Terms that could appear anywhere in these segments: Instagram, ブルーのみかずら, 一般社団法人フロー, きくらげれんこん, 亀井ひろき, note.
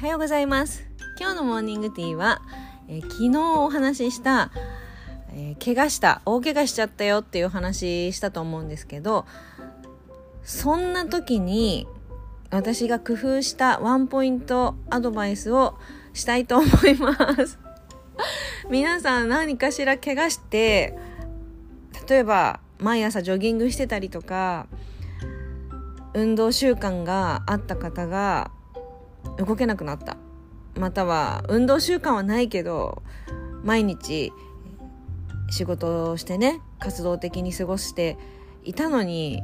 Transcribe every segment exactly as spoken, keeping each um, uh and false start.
おはようございます。今日のモーニングティーは、えー、昨日お話しした、えー、怪我した大怪我しちゃったよっていう話したと思うんですけど、そんな時に私が工夫したワンポイントアドバイスをしたいと思います皆さん何かしら怪我して、例えば毎朝ジョギングしてたりとか運動習慣があった方が動けなくなった、または運動習慣はないけど毎日仕事をしてね、活動的に過ごしていたのに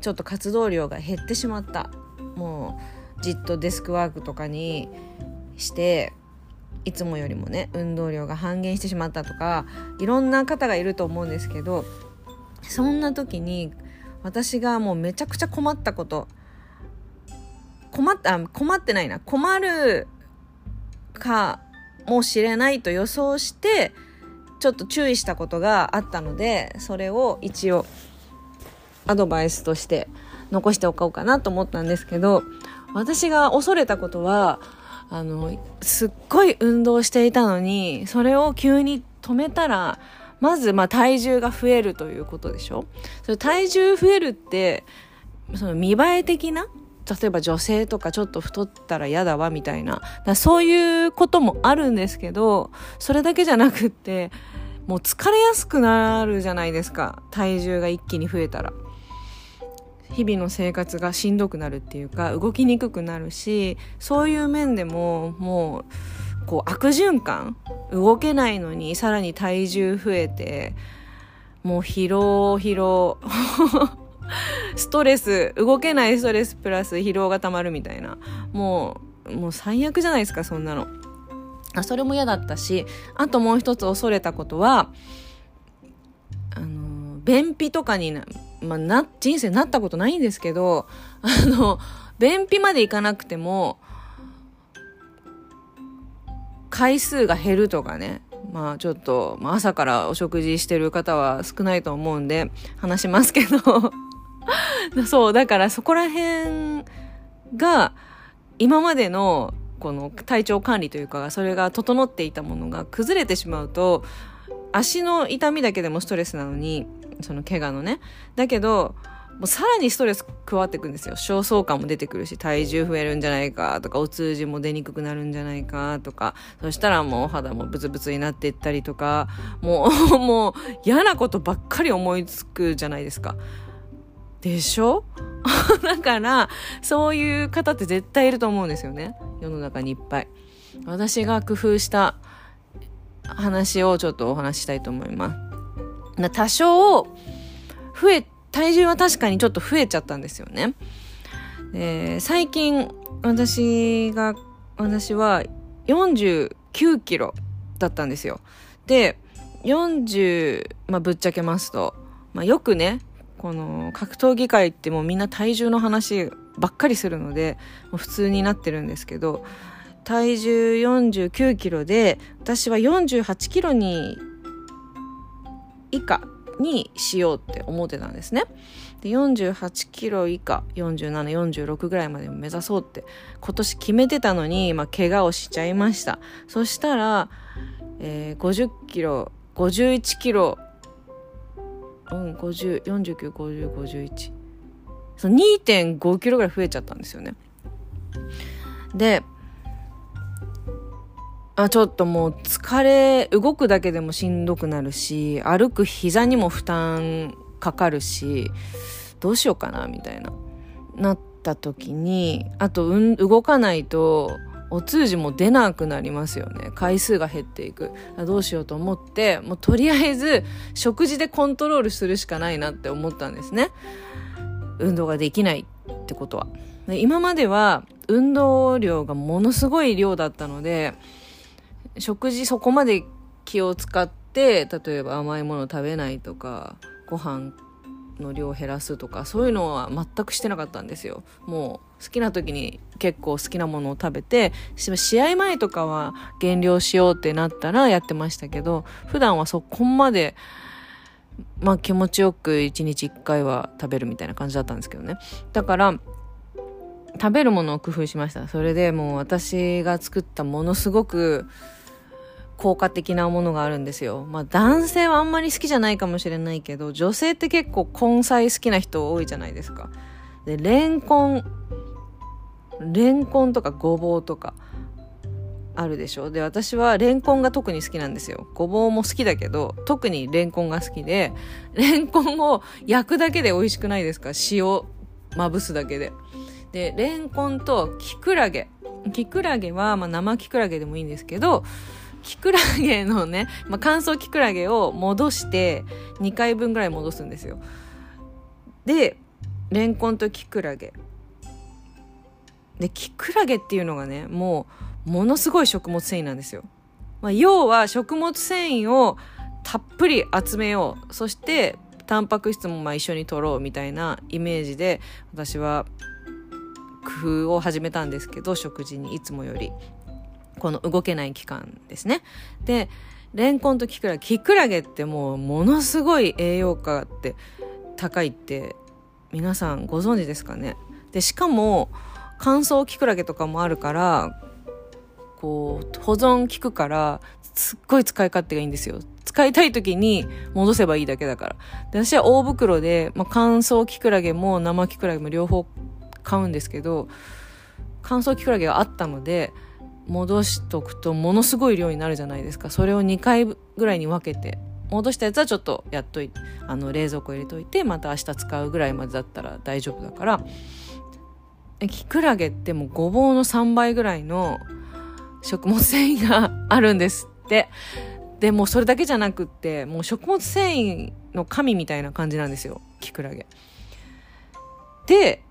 ちょっと活動量が減ってしまった、もうじっとデスクワークとかにしていつもよりもね運動量が半減してしまったとか、いろんな方がいると思うんですけど、そんな時に私がもうめちゃくちゃ困ったこと、困った、困ってないな、困るかもしれないと予想してちょっと注意したことがあったので、それを一応アドバイスとして残しておこうかなと思ったんですけど、私が恐れたことは、あのすっごい運動していたのにそれを急に止めたら、まずまあ体重が増えるということでしょ。それ体重増えるって、その見栄え的な、例えば女性とかちょっと太ったら嫌だわみたいな、だからそういうこともあるんですけど、それだけじゃなくって、もう疲れやすくなるじゃないですか。体重が一気に増えたら日々の生活がしんどくなるっていうか、動きにくくなるし、そういう面でももうこう悪循環、動けないのにさらに体重増えて、もう疲労疲労ストレス、動けないストレスプラス疲労がたまるみたいな、もう、もう最悪じゃないですか、そんなの。あ、それも嫌だったし、あともう一つ恐れたことは、あの便秘とかにな、まあ、な人生なったことないんですけど、あの便秘までいかなくても回数が減るとかね。まあちょっと、まあ、朝からお食事してる方は少ないと思うんで話しますけどそうだから、そこら辺が今までのこの体調管理というか、それが整っていたものが崩れてしまうと、足の痛みだけでもストレスなのに、その怪我のね、だけどもうさらにストレス加わっていくんですよ。焦燥感も出てくるし、体重増えるんじゃないかとか、お通じも出にくくなるんじゃないかとか、そしたらもうお肌もブツブツになっていったりとか、もうもう嫌なことばっかり思いつくじゃないですか。でしょだからそういう方って絶対いると思うんですよね、世の中にいっぱい。私が工夫した話をちょっとお話ししたいと思います。多少増え体重は確かにちょっと増えちゃったんですよね。えー、最近私が私はよんじゅうきゅうキロだったんですよ。でよんじゅう、まあ、ぶっちゃけますと、まあ、よくねこの格闘技界ってもうみんな体重の話ばっかりするので普通になってるんですけど、体重よんじゅうきゅうキロで私はよんじゅうはちキロに以下にしようって思ってたんですね。でよんじゅうはちキロ以下、よんじゅうなな、よんじゅうろくぐらいまで目指そうって今年決めてたのに、まあ、怪我をしちゃいました。そしたら、えー、ごじゅっキロ、ごじゅういちキロ、うん、ごじゅう、よんじゅうきゅう、ごじゅう、ごじゅういち、その にてんごキロぐらい増えちゃったんですよね。で、あ、ちょっともう疲れ、動くだけでもしんどくなるし、歩く膝にも負担かかるし、どうしようかなみたいななった時に、あと、うん、動かないとお通じも出なくなりますよね。回数が減っていく。どうしようと思って、もうとりあえず食事でコントロールするしかないなって思ったんですね。運動ができないってことは。で、今までは運動量がものすごい量だったので、食事そこまで気を使って、例えば甘いもの食べないとかご飯の量を減らすとか、そういうのは全くしてなかったんですよ。もう好きな時に結構好きなものを食べて、試合前とかは減量しようってなったらやってましたけど、普段はそこまで、まあ、気持ちよくいちにちいっかいは食べるみたいな感じだったんですけどね。だから食べるものを工夫しました。それでもう私が作ったものすごく効果的なものがあるんですよ。まあ男性はあんまり好きじゃないかもしれないけど、女性って結構根菜好きな人多いじゃないですか。で、レンコン、レンコンとかごぼうとかあるでしょ。で、私はレンコンが特に好きなんですよ。ごぼうも好きだけど、特にレンコンが好きで、レンコンを焼くだけで美味しくないですか？塩まぶすだけで。で、レンコンとキクラゲ。キクラゲは、まあ、生キクラゲでもいいんですけど、キクラゲのね、まあ、乾燥キクラゲを戻して、にかいぶんぐらい戻すんですよ。で、レンコンとキクラゲ。で、キクラゲっていうのがね、もう、ものすごい食物繊維なんですよ。まあ、要は、食物繊維をたっぷり集めよう。そして、タンパク質もまあ一緒に取ろうみたいなイメージで、私は、工夫を始めたんですけど、食事にいつもよりこの動けない期間ですね。で、レンコンとキクラゲ、キクラゲってもうものすごい栄養価って高いって皆さんご存知ですかね。で、しかも乾燥キクラゲとかもあるから、こう保存効くから、すっごい使い勝手がいいんですよ。使いたい時に戻せばいいだけだから。で、私は大袋で、まあ、乾燥キクラゲも生キクラゲも両方買うんですけど、乾燥キクラゲがあったので戻しとくとものすごい量になるじゃないですか。それをにかいぐらいに分けて、戻したやつはちょっとやっといて、あの冷蔵庫入れといて、また明日使うぐらいまでだったら大丈夫だから。キクラゲってもうごぼうのさんばいぐらいの食物繊維があるんですって。でもそれだけじゃなくって、もう食物繊維の神みたいな感じなんですよ、キクラゲで。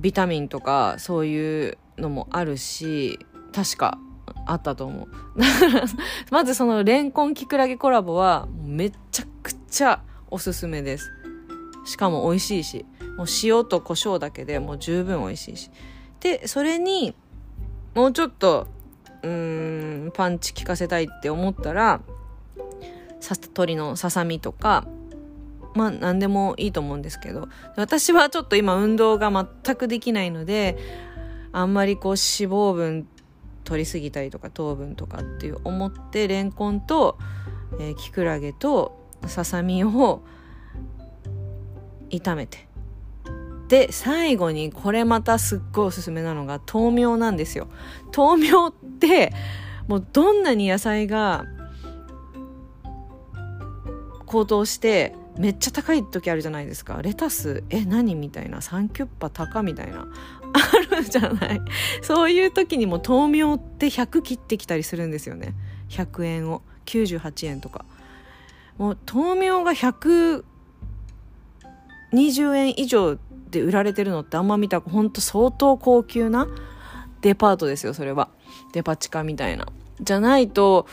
ビタミンとかそういうのもあるし、確かあったと思う。だからまずそのレンコンキクラゲコラボはめちゃくちゃおすすめです。しかも美味しいし、もう塩と胡椒だけでもう十分美味しいし。で、それにもうちょっとうーんパンチ効かせたいって思ったら、鶏のささみとか、まあ何でもいいと思うんですけど、私はちょっと今運動が全くできないので、あんまりこう脂肪分取りすぎたりとか糖分とかっていう思って、レンコンと、えー、キクラゲとささみを炒めて、で最後にこれまたすっごいおすすめなのが豆苗なんですよ。豆苗ってもうどんなに野菜が高騰してめっちゃ高い時あるじゃないですか。レタス、え、何みたいな、サンキュッパ高みたいなあるじゃない。そういう時にも豆苗ってひゃく切ってきたりするんですよね。ひゃくえんをきゅうじゅうはちえんとか、もう豆苗がひゃくにじゅうえん以上で売られてるのってあんま見た、ほんと相当高級なデパートですよ。それはデパ地下みたいなじゃないと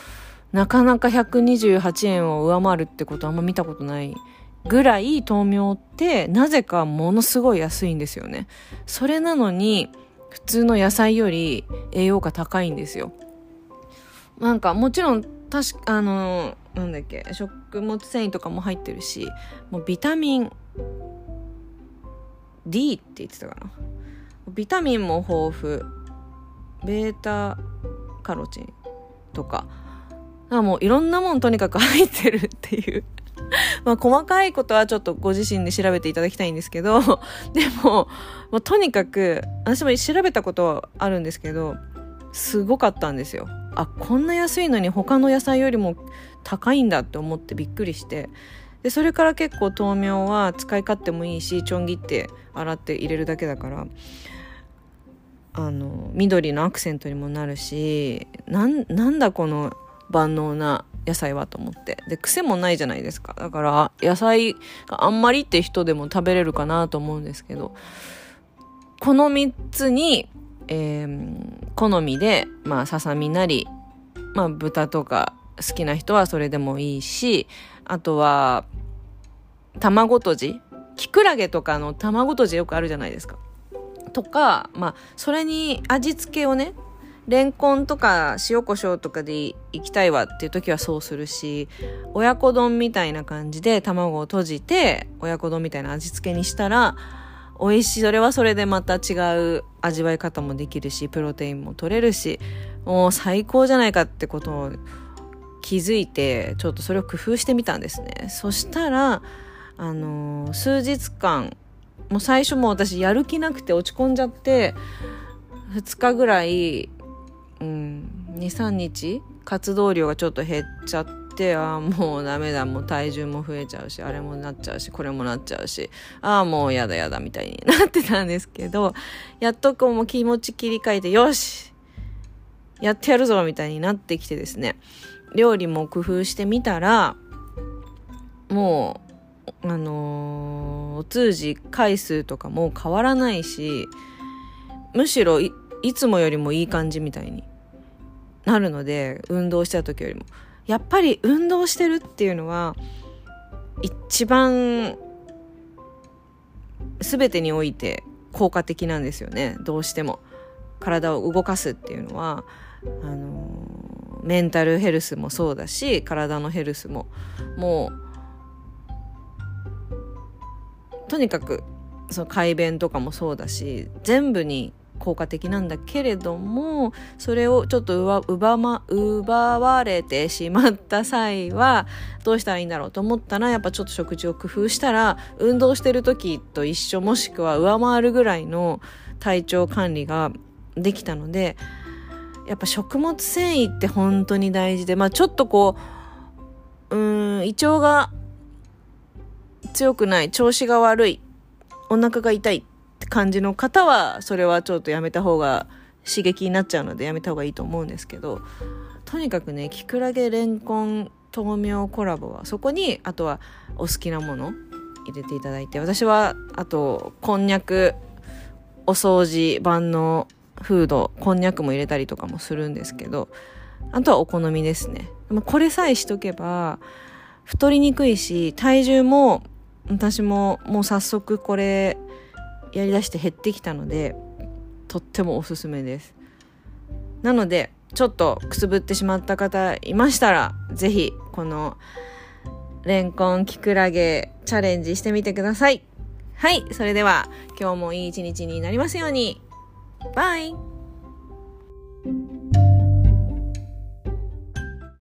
なかなかひゃくにじゅうはちえんを上回るってことはあんま見たことないぐらい、豆苗ってなぜかものすごい安いんですよね。それなのに普通の野菜より栄養価高いんですよ。なんかもちろん確かあのなんだっけ食物繊維とかも入ってるし、もうビタミン ディー って言ってたかな。ビタミンも豊富、ベータカロチンとか。もういろんなもんとにかく入ってるっていうまあ細かいことはちょっとご自身で調べていただきたいんですけど、でも、もうとにかく私も調べたことはあるんですけど、すごかったんですよ。あ、こんな安いのに他の野菜よりも高いんだって思ってびっくりして、でそれから結構豆苗は使い勝手もいいし、ちょん切って洗って入れるだけだから、あの緑のアクセントにもなるし、な ん, なんだこの万能な野菜はと思って。で、癖もないじゃないですか。だから野菜があんまりって人でも食べれるかなと思うんですけど、このみっつに、えー、好みで、まあささみなり、まあ豚とか好きな人はそれでもいいし、あとは卵とじ、キクラゲとかの卵とじよくあるじゃないですか。とか、まあそれに味付けをね、レンコンとか塩コショウとかでいきたいわっていう時はそうするし、親子丼みたいな感じで卵を閉じて親子丼みたいな味付けにしたら美美味しい。それはそれでまた違う味わい方もできるし、プロテインも取れるし、もう最高じゃないかってことを気づいて、ちょっとそれを工夫してみたんですね。そしたらあの数日間もう最初も私やる気なくて落ち込んじゃって、ふつかぐらい、うん、にさんにち活動量がちょっと減っちゃって、ああもうダメだ、もう体重も増えちゃうし、あれもなっちゃうし、これもなっちゃうし、ああもうやだやだみたいになってたんですけど、やっとこうもう気持ち切り替えて、よしやってやるぞみたいになってきてですね、料理も工夫してみたら、もうあのー、お通じ回数とかも変わらないし、むしろ い, いつもよりもいい感じみたいになるので、運動した時よりもやっぱり運動してるっていうのは一番全てにおいて効果的なんですよね。どうしても体を動かすっていうのはあのメンタルヘルスもそうだし、体のヘルスも、もうとにかくその快便とかもそうだし、全部に効果的なんだけれども、それをちょっと 奪, ま奪われてしまった際はどうしたらいいんだろうと思ったら、やっぱちょっと食事を工夫したら運動してる時と一緒、もしくは上回るぐらいの体調管理ができたので、やっぱ食物繊維って本当に大事で、まあちょっとこう、うーん胃腸が強くない、調子が悪い、お腹が痛いって感じの方はそれはちょっとやめた方が刺激になっちゃうのでやめた方がいいと思うんですけど、とにかくね、きくらげ、れんこん、豆苗コラボはそこに、あとはお好きなもの入れていただいて、私はあとこんにゃく、お掃除万能フードこんにゃくも入れたりとかもするんですけど、あとはお好みですね。これさえしとけば太りにくいし、体重も私ももう早速これやりだして減ってきたので、とってもおすすめです。なのでちょっとくすぶってしまった方いましたら、ぜひこのレンコンきくらげチャレンジしてみてください。はい、それでは今日もいい一日になりますように。バイ。